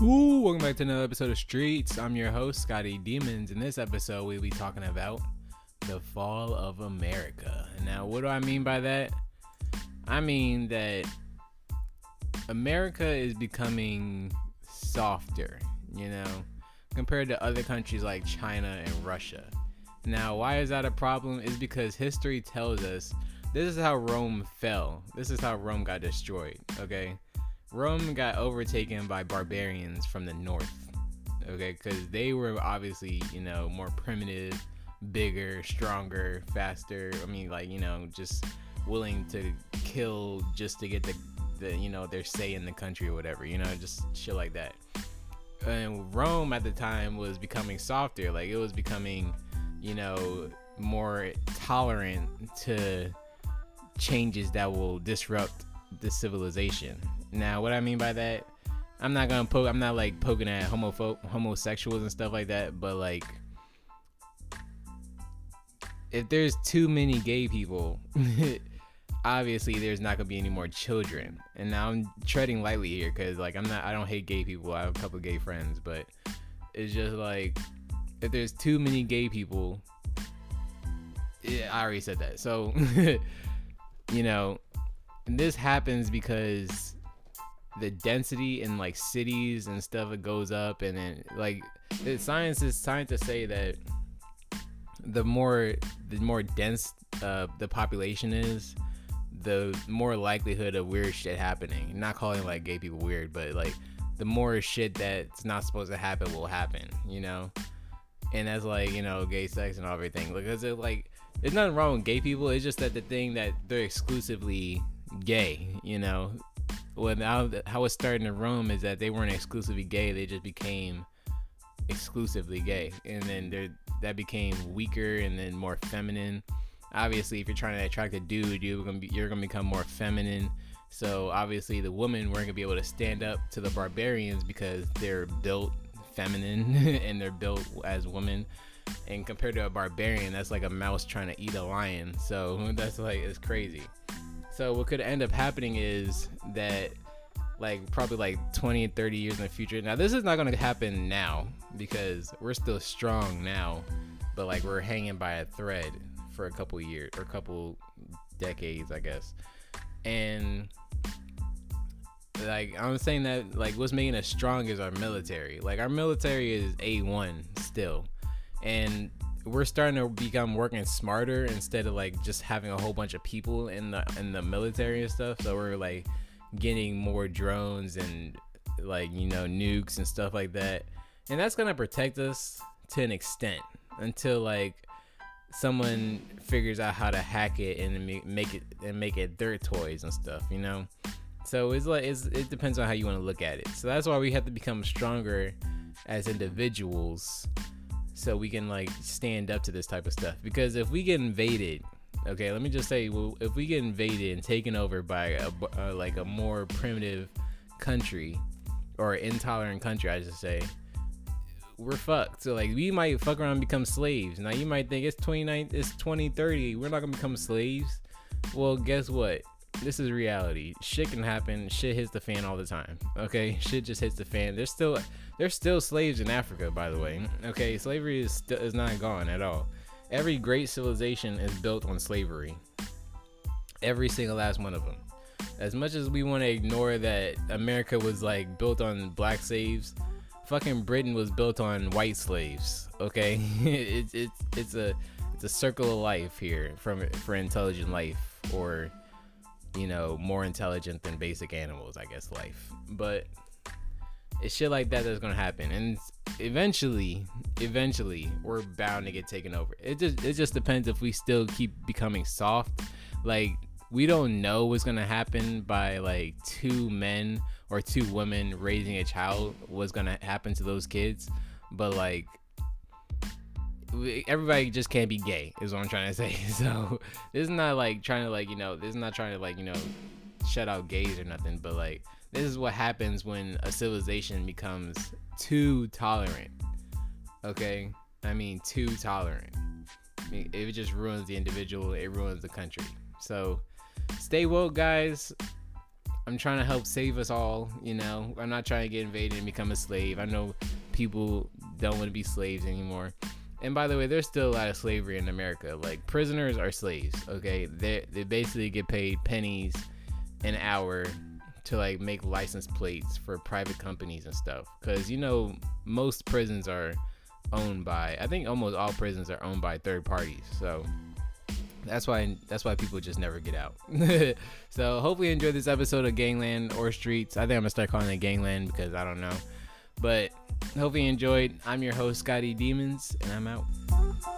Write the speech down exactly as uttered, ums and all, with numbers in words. Ooh, welcome back to another episode of Streets. I'm your host, Scotty Demons. In this episode, we'll be talking about the fall of America. Now, what do I mean by that? I mean that America is becoming softer, you know, compared to other countries like China and Russia. Now, why is that a problem? It's because history tells us this is how Rome fell. This is how Rome got destroyed, okay? Rome got overtaken by barbarians from the north, okay? Because they were obviously, you know, more primitive, bigger, stronger, faster. I mean, like, you know, just willing to kill just to get the, the you know, their say in the country or whatever, you know, just shit like that. And Rome at the time was becoming softer. Like, it was becoming, you know, more tolerant to changes that will disrupt the civilization. Now, what I mean by that, I'm not gonna poke. I'm not like poking at homopho- homosexuals and stuff like that. But like, if there's too many gay people, obviously there's not gonna be any more children. And now I'm treading lightly here because like I'm not. I don't hate gay people. I have a couple gay friends, but it's just like if there's too many gay people. Yeah, I already said that. So, you know, this happens because the density in like cities and stuff, it goes up, and then like the science is trying to say that the more the more dense uh, the population is, the more likelihood of weird shit happening. Not calling like gay people weird, but like the more shit that's not supposed to happen will happen, you know. And that's like, you know, gay sex and everything. Because it like there's nothing wrong with gay people. It's just that the thing that they're exclusively gay, you know. When I, how it started in Rome is that they weren't exclusively gay, they just became exclusively gay, and then that became weaker and then more feminine. Obviously, if you're trying to attract a dude, you're gonna be, you're gonna become more feminine. So obviously, the women weren't gonna be able to stand up to the barbarians because they're built feminine and they're built as women. And compared to a barbarian, that's like a mouse trying to eat a lion. So that's like, it's crazy. So what could end up happening is that like probably like twenty, thirty years in the future. Now, this is not going to happen now because we're still strong now, but like we're hanging by a thread for a couple years or a couple decades, I guess. And like I'm saying that like what's making us strong is our military. Like our military is A one still. And we're starting to become working smarter instead of like just having a whole bunch of people in the in the military and stuff. So we're like getting more drones and like, you know, nukes and stuff like that, and that's gonna protect us to an extent until like someone figures out how to hack it and make it and make it their toys and stuff, you know. So it's like it's, it depends on how you want to look at it. So that's why we have to become stronger as individuals, so we can like stand up to this type of stuff. Because if we get invaded, okay, let me just say, well, if we get invaded and taken over by a, uh, like a more primitive country or intolerant country, I should say, we're fucked. So like we might fuck around and become slaves. Now you might think it's twenty-nine, it's twenty thirty, we're not gonna become slaves. Well, guess what? This is reality. Shit can happen. Shit hits the fan all the time. Okay, shit just hits the fan. There's still there's still slaves in Africa, by the way. Okay, slavery is st- is not gone at all. Every great civilization is built on slavery. Every single last one of them. As much as we want to ignore that America was like built on black slaves, fucking Britain was built on white slaves. Okay, it's it's it's a it's a circle of life here from for intelligent life, or you know, more intelligent than basic animals, I guess, life. But it's shit like that that's gonna happen, and eventually eventually we're bound to get taken over. It just it just depends if we still keep becoming soft. Like we don't know what's gonna happen by like two men or two women raising a child, what's gonna happen to those kids. But like everybody just can't be gay is what I'm trying to say. So this is not like trying to like, you know, this is not trying to like, you know, shut out gays or nothing, but like this is what happens when a civilization becomes too tolerant. Okay, I mean too tolerant. I mean, it just ruins the individual, it ruins the country. So stay woke, guys. I'm trying to help save us all, you know. I'm not trying to get invaded and become a slave. I know people don't want to be slaves anymore. And by the way, there's still a lot of slavery in America. Like, prisoners are slaves, okay? They they basically get paid pennies an hour to, like, make license plates for private companies and stuff. Because, you know, most prisons are owned by... I think almost all prisons are owned by third parties, so... That's why that's why people just never get out. So hopefully you enjoyed this episode of Gangland or Streets. I think I'm gonna start calling it Gangland because I don't know. But hopefully you enjoyed. I'm your host, Scotty Demons, and I'm out.